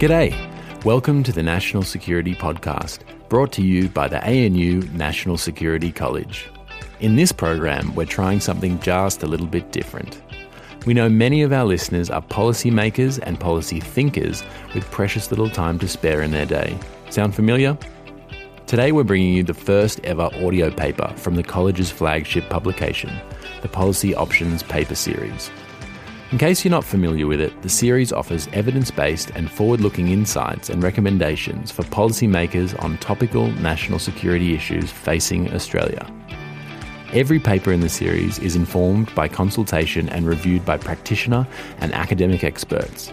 G'day. Welcome to the National Security Podcast, brought to you by the ANU National Security College. In this program, we're trying something just a little bit different. We know many of our listeners are policymakers and policy thinkers with precious little time to spare in their day. Sound familiar? Today we're bringing you the first ever audio paper from the college's flagship publication, the Policy Options Paper series. In case you're not familiar with it, the series offers evidence-based and forward-looking insights and recommendations for policymakers on topical national security issues facing Australia. Every paper in the series is informed by consultation and reviewed by practitioner and academic experts.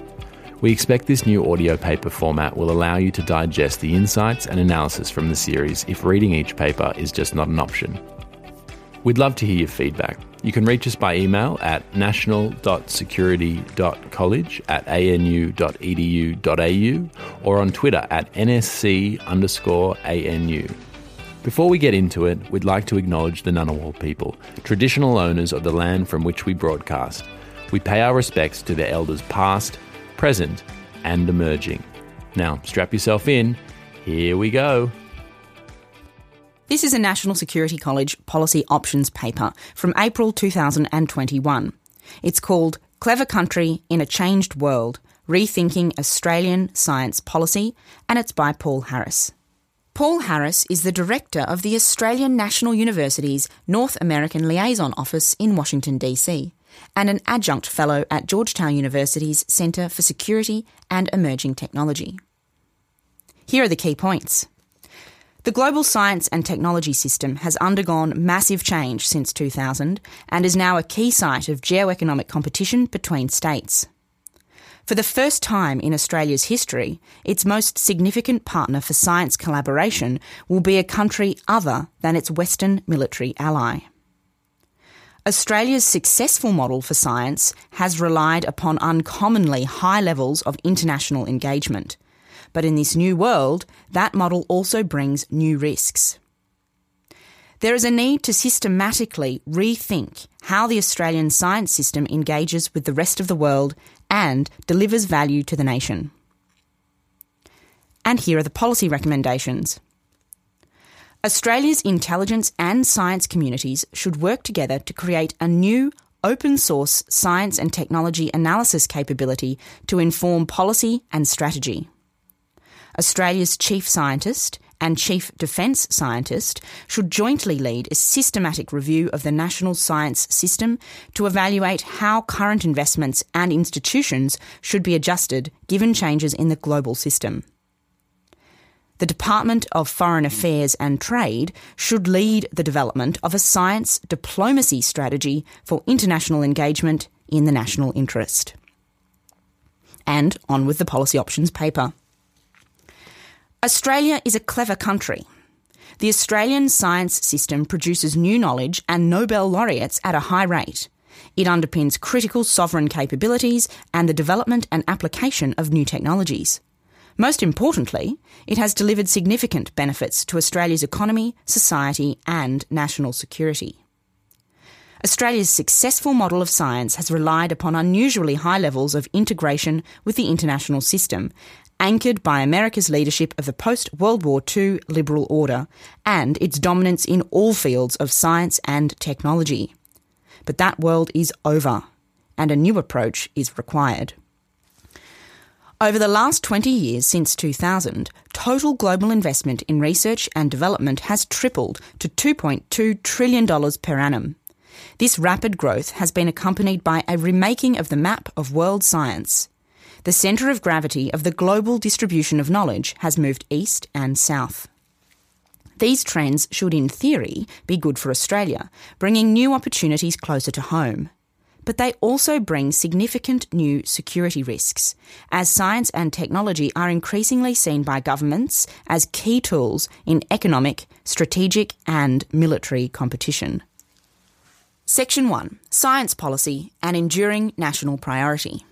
We expect this new audio paper format will allow you to digest the insights and analysis from the series if reading each paper is just not an option. We'd love to hear your feedback. You can reach us by email at national.security.college@anu.edu.au or on Twitter at nsc_ANU. Before we get into it, we'd like to acknowledge the Ngunnawal people, traditional owners of the land from which we broadcast. We pay our respects to their elders past, present and emerging. Now, strap yourself in. Here we go. This is a National Security College Policy Options Paper from April 2021. It's called Clever Country in a Changed World, Rethinking Australian Science Policy, and it's by Paul Harris. Paul Harris is the Director of the Australian National University's North American Liaison Office in Washington DC and an Adjunct Fellow at Georgetown University's Centre for Security and Emerging Technology. Here are the key points. The global science and technology system has undergone massive change since 2000 and is now a key site of geoeconomic competition between states. For the first time in Australia's history, its most significant partner for science collaboration will be a country other than its Western military ally. Australia's successful model for science has relied upon uncommonly high levels of international engagement. But in this new world, that model also brings new risks. There is a need to systematically rethink how the Australian science system engages with the rest of the world and delivers value to the nation. And here are the policy recommendations. Australia's intelligence and science communities should work together to create a new open source science and technology analysis capability to inform policy and strategy. Australia's chief scientist and chief defence scientist should jointly lead a systematic review of the national science system to evaluate how current investments and institutions should be adjusted given changes in the global system. The Department of Foreign Affairs and Trade should lead the development of a science diplomacy strategy for international engagement in the national interest. And on with the Policy Options Paper. Australia is a clever country. The Australian science system produces new knowledge and Nobel laureates at a high rate. It underpins critical sovereign capabilities and the development and application of new technologies. Most importantly, it has delivered significant benefits to Australia's economy, society and national security. Australia's successful model of science has relied upon unusually high levels of integration with the international system, anchored by America's leadership of the post-World War II liberal order and its dominance in all fields of science and technology. But that world is over, and a new approach is required. Over the last 20 years since 2000, total global investment in research and development has tripled to $2.2 trillion per annum. This rapid growth has been accompanied by a remaking of the map of world science. the centre of gravity of the global distribution of knowledge has moved east and south. These trends should, in theory, be good for Australia, bringing new opportunities closer to home. But they also bring significant new security risks, as science and technology are increasingly seen by governments as key tools in economic, strategic and military competition. Section 1. Science Policy – An Enduring National Priority.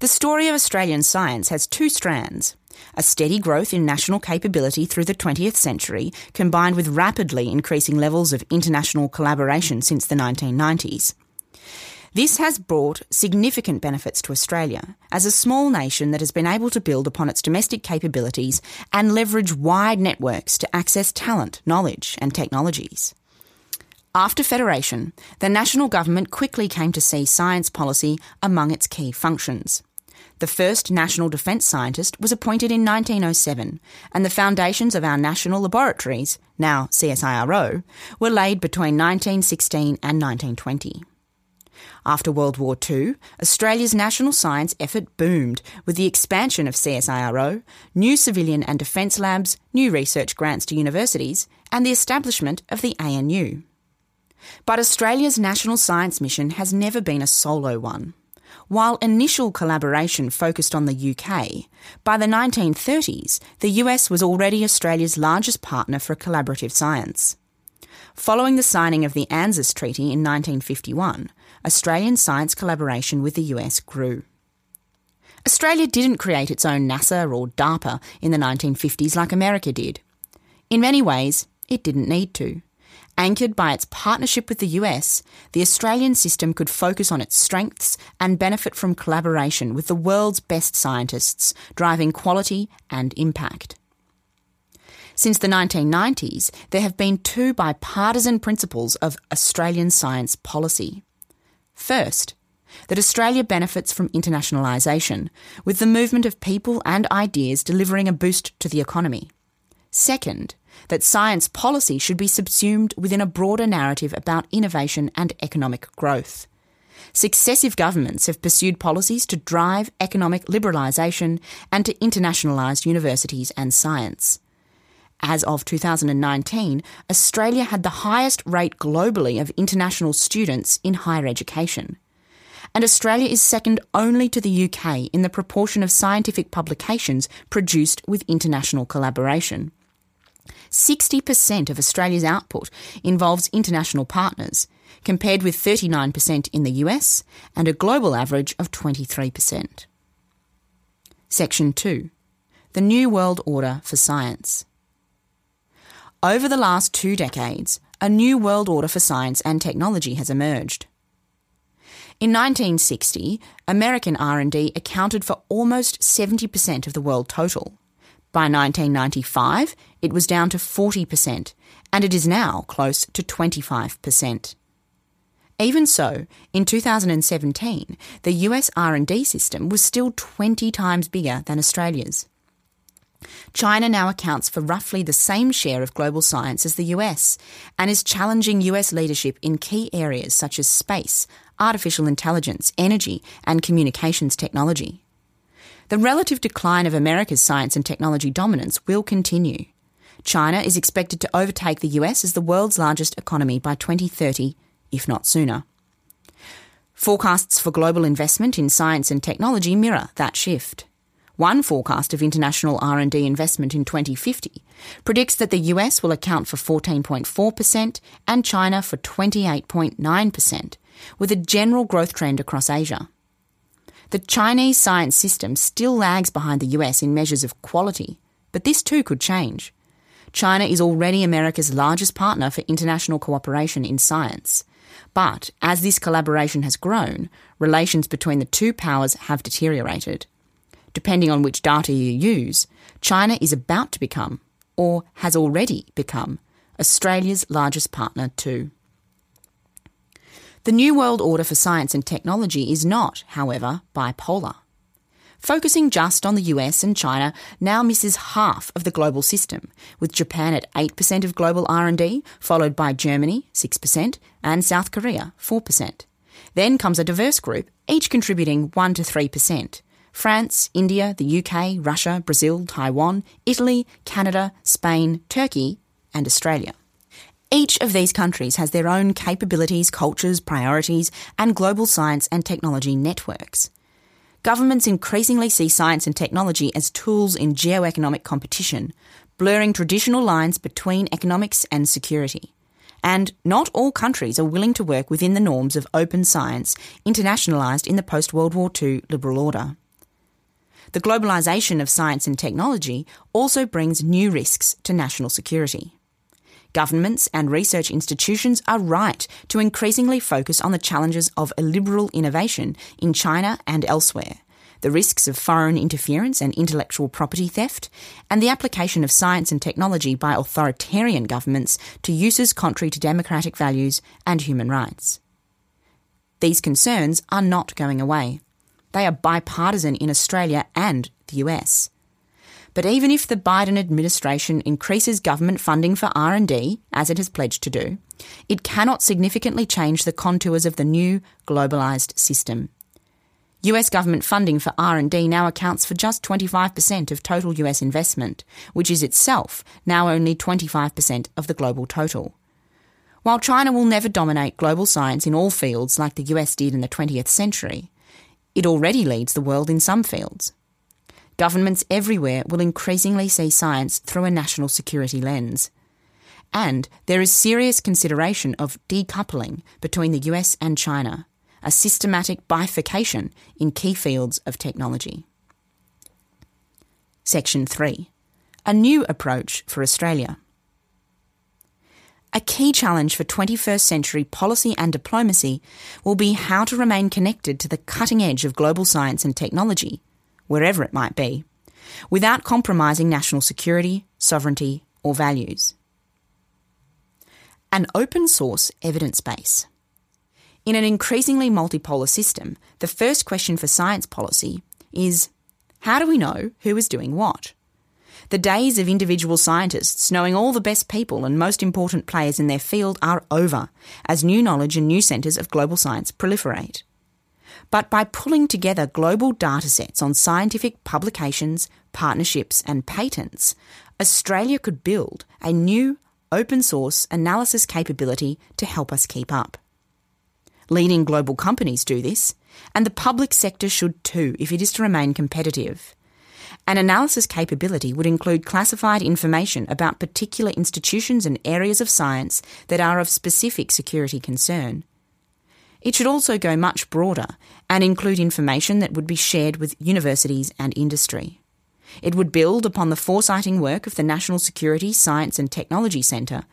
The story of Australian science has two strands: a steady growth in national capability through the 20th century, combined with rapidly increasing levels of international collaboration since the 1990s. This has brought significant benefits to Australia as a small nation that has been able to build upon its domestic capabilities and leverage wide networks to access talent, knowledge and technologies. After Federation, the national government quickly came to see science policy among its key functions. The first national defence scientist was appointed in 1907, and the foundations of our national laboratories, now CSIRO, were laid between 1916 and 1920. After World War II, Australia's national science effort boomed with the expansion of CSIRO, new civilian and defence labs, new research grants to universities, and the establishment of the ANU. But Australia's national science mission has never been a solo one. While initial collaboration focused on the UK, by the 1930s, the US was already Australia's largest partner for collaborative science. Following the signing of the ANZUS Treaty in 1951, Australian science collaboration with the US grew. Australia didn't create its own NASA or DARPA in the 1950s like America did. In many ways, it didn't need to. Anchored by its partnership with the US, the Australian system could focus on its strengths and benefit from collaboration with the world's best scientists, driving quality and impact. Since the 1990s, there have been two bipartisan principles of Australian science policy. First, that Australia benefits from internationalisation, with the movement of people and ideas delivering a boost to the economy. Second, that science policy should be subsumed within a broader narrative about innovation and economic growth. Successive governments have pursued policies to drive economic liberalisation and to internationalise universities and science. As of 2019, Australia had the highest rate globally of international students in higher education. And Australia is second only to the UK in the proportion of scientific publications produced with international collaboration. 60% of Australia's output involves international partners, compared with 39% in the US and a global average of 23%. Section 2. The New World Order for Science. Over the last 2 decades, a new world order for science and technology has emerged. In 1960, American R&D accounted for almost 70% of the world total. By 1995, it was down to 40%, and it is now close to 25%. Even so, in 2017, the US R&D system was still 20 times bigger than Australia's. China now accounts for roughly the same share of global science as the US, and is challenging US leadership in key areas such as space, artificial intelligence, energy, and communications technology. The relative decline of America's science and technology dominance will continue. China is expected to overtake the US as the world's largest economy by 2030, if not sooner. Forecasts for global investment in science and technology mirror that shift. One forecast of international R&D investment in 2050 predicts that the US will account for 14.4% and China for 28.9%, with a general growth trend across Asia. The Chinese science system still lags behind the US in measures of quality, but this too could change. China is already America's largest partner for international cooperation in science. But as this collaboration has grown, relations between the two powers have deteriorated. Depending on which data you use, China is about to become, or has already become, Australia's largest partner too. The New World Order for Science and Technology is not, however, bipolar. Focusing just on the US and China now misses half of the global system, with Japan at 8% of global R&D, followed by Germany, 6%, and South Korea, 4%. Then comes a diverse group, each contributing 1 to 3%, France, India, the UK, Russia, Brazil, Taiwan, Italy, Canada, Spain, Turkey, and Australia. Each of these countries has their own capabilities, cultures, priorities, and global science and technology networks. Governments increasingly see science and technology as tools in geoeconomic competition, blurring traditional lines between economics and security. And not all countries are willing to work within the norms of open science internationalised in the post-World War II liberal order. The globalisation of science and technology also brings new risks to national security. Governments and research institutions are right to increasingly focus on the challenges of illiberal innovation in China and elsewhere, the risks of foreign interference and intellectual property theft, and the application of science and technology by authoritarian governments to uses contrary to democratic values and human rights. These concerns are not going away. They are bipartisan in Australia and the US. But even if the Biden administration increases government funding for R&D, as it has pledged to do, it cannot significantly change the contours of the new globalised system. US government funding for R&D now accounts for just 25% of total US investment, which is itself now only 25% of the global total. While China will never dominate global science in all fields like the US did in the 20th century, it already leads the world in some fields. Governments everywhere will increasingly see science through a national security lens. And there is serious consideration of decoupling between the US and China, a systematic bifurcation in key fields of technology. Section 3. A new approach for Australia. A key challenge for 21st century policy and diplomacy will be how to remain connected to the cutting edge of global science and technology, wherever it might be, without compromising national security, sovereignty, or values. An open source evidence base. In an increasingly multipolar system, the first question for science policy is, how do we know who is doing what? The days of individual scientists knowing all the best people and most important players in their field are over, as new knowledge and new centres of global science proliferate. But by pulling together global datasets on scientific publications, partnerships and patents, Australia could build a new open source analysis capability to help us keep up. Leading global companies do this, and the public sector should too if it is to remain competitive. An analysis capability would include classified information about particular institutions and areas of science that are of specific security concern. It should also go much broader and include information that would be shared with universities and industry. It would build upon the foresighting work of the National Security Science and Technology Centre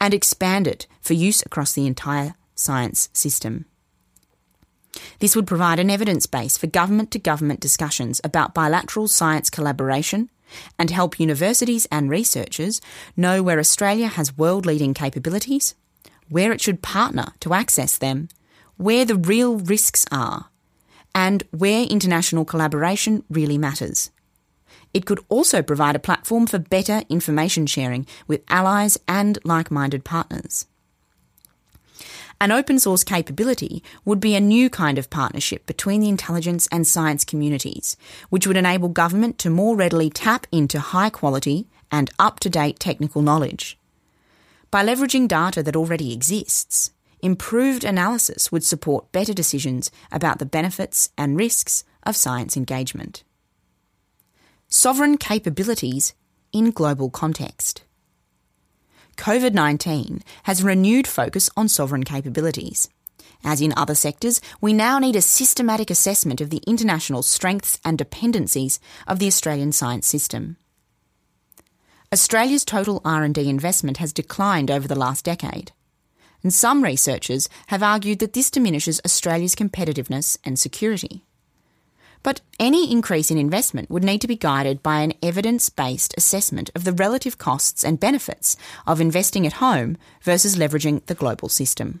and expand it for use across the entire science system. This would provide an evidence base for government-to-government discussions about bilateral science collaboration and help universities and researchers know where Australia has world-leading capabilities, where it should partner to access them, where the real risks are, and where international collaboration really matters. It could also provide a platform for better information sharing with allies and like-minded partners. An open source capability would be a new kind of partnership between the intelligence and science communities, which would enable government to more readily tap into high quality and up-to-date technical knowledge. By leveraging data that already exists, improved analysis would support better decisions about the benefits and risks of science engagement. Sovereign capabilities in global context. COVID-19 has renewed focus on sovereign capabilities. As in other sectors, we now need a systematic assessment of the international strengths and dependencies of the Australian science system. Australia's total R&D investment has declined over the last decade, and some researchers have argued that this diminishes Australia's competitiveness and security. But any increase in investment would need to be guided by an evidence-based assessment of the relative costs and benefits of investing at home versus leveraging the global system.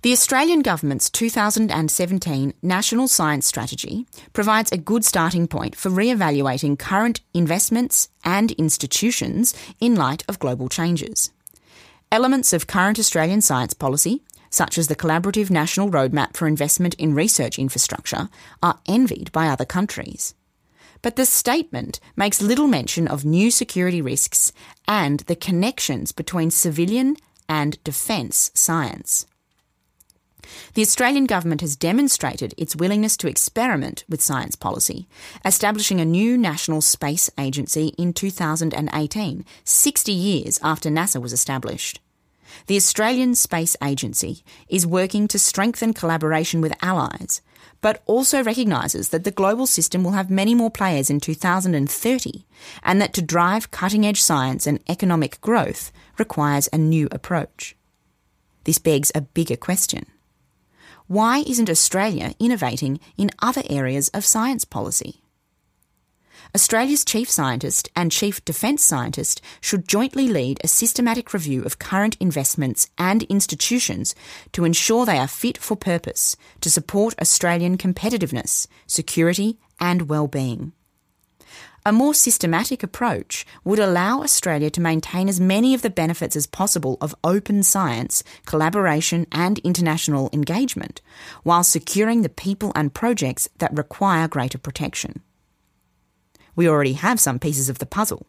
The Australian government's 2017 National Science Strategy provides a good starting point for re-evaluating current investments and institutions in light of global changes. Elements of current Australian science policy, such as the Collaborative National Roadmap for Investment in Research Infrastructure, are envied by other countries. But the statement makes little mention of new security risks and the connections between civilian and defence science. The Australian government has demonstrated its willingness to experiment with science policy, establishing a new National Space Agency in 2018, 60 years after NASA was established. The Australian Space Agency is working to strengthen collaboration with allies, but also recognises that the global system will have many more players in 2030, and that to drive cutting-edge science and economic growth requires a new approach. This begs a bigger question. Why isn't Australia innovating in other areas of science policy? Australia's chief scientist and chief defence scientist should jointly lead a systematic review of current investments and institutions to ensure they are fit for purpose to support Australian competitiveness, security and well-being. A more systematic approach would allow Australia to maintain as many of the benefits as possible of open science, collaboration and international engagement, while securing the people and projects that require greater protection. We already have some pieces of the puzzle.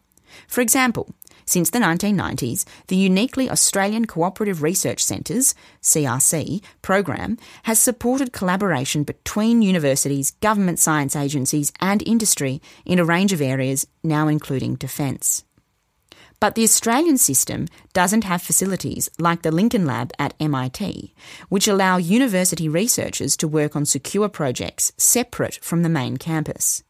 For example, since the 1990s, the uniquely Australian Cooperative Research Centres, CRC, program has supported collaboration between universities, government science agencies and industry in a range of areas, now including defence. But the Australian system doesn't have facilities like the Lincoln Lab at MIT, which allow university researchers to work on secure projects separate from the main campus.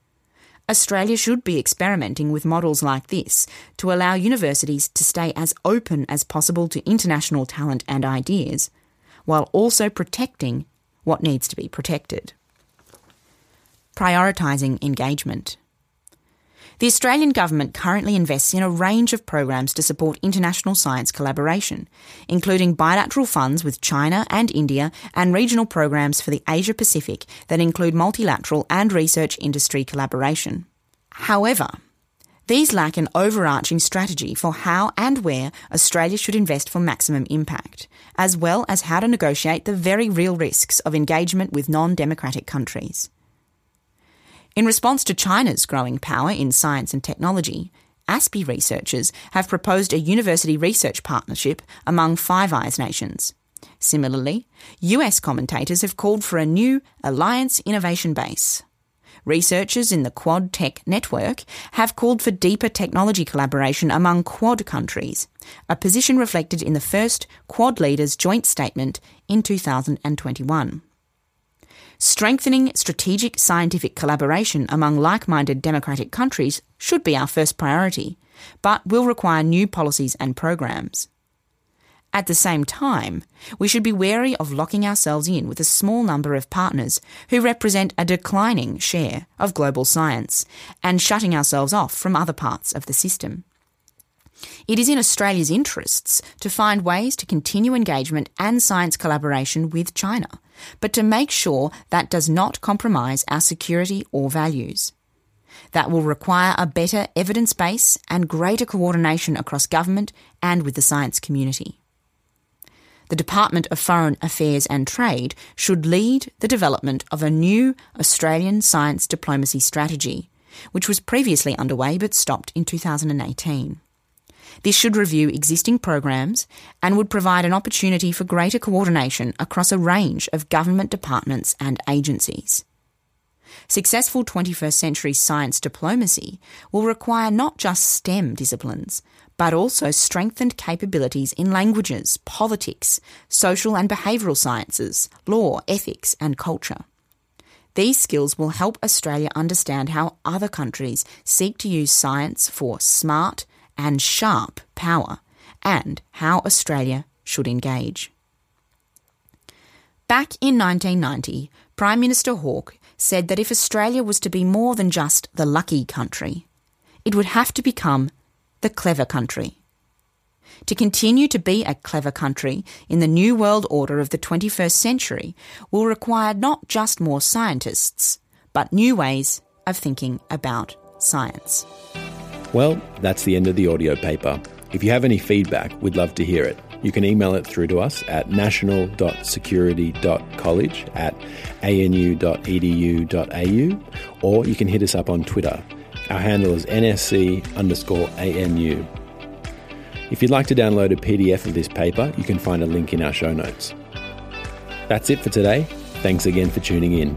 Australia should be experimenting with models like this to allow universities to stay as open as possible to international talent and ideas, while also protecting what needs to be protected. Prioritising engagement. The Australian government currently invests in a range of programs to support international science collaboration, including bilateral funds with China and India and regional programs for the Asia-Pacific that include multilateral and research industry collaboration. However, these lack an overarching strategy for how and where Australia should invest for maximum impact, as well as how to negotiate the very real risks of engagement with non-democratic countries. In response to China's growing power in science and technology, ASPI researchers have proposed a university research partnership among Five Eyes nations. Similarly, US commentators have called for a new alliance innovation base. Researchers in the Quad Tech Network have called for deeper technology collaboration among Quad countries, a position reflected in the first Quad Leaders joint statement in 2021. Strengthening strategic scientific collaboration among like-minded democratic countries should be our first priority, but will require new policies and programs. At the same time, we should be wary of locking ourselves in with a small number of partners who represent a declining share of global science and shutting ourselves off from other parts of the system. It is in Australia's interests to find ways to continue engagement and science collaboration with China, but to make sure that does not compromise our security or values. That will require a better evidence base and greater coordination across government and with the science community. The Department of Foreign Affairs and Trade should lead the development of a new Australian science diplomacy strategy, which was previously underway but stopped in 2018. This should review existing programs and would provide an opportunity for greater coordination across a range of government departments and agencies. Successful 21st century science diplomacy will require not just STEM disciplines, but also strengthened capabilities in languages, politics, social and behavioural sciences, law, ethics and culture. These skills will help Australia understand how other countries seek to use science for smart and sharp power, and how Australia should engage. Back in 1990, Prime Minister Hawke said that if Australia was to be more than just the lucky country, it would have to become the clever country. To continue to be a clever country in the new world order of the 21st century will require not just more scientists, but new ways of thinking about science. Well, that's the end of the audio paper. If you have any feedback, we'd love to hear it. You can email it through to us at national.security.college@anu.edu.au, or you can hit us up on Twitter. Our handle is nsc_anu. If you'd like to download a PDF of this paper, you can find a link in our show notes. That's it for today. Thanks again for tuning in.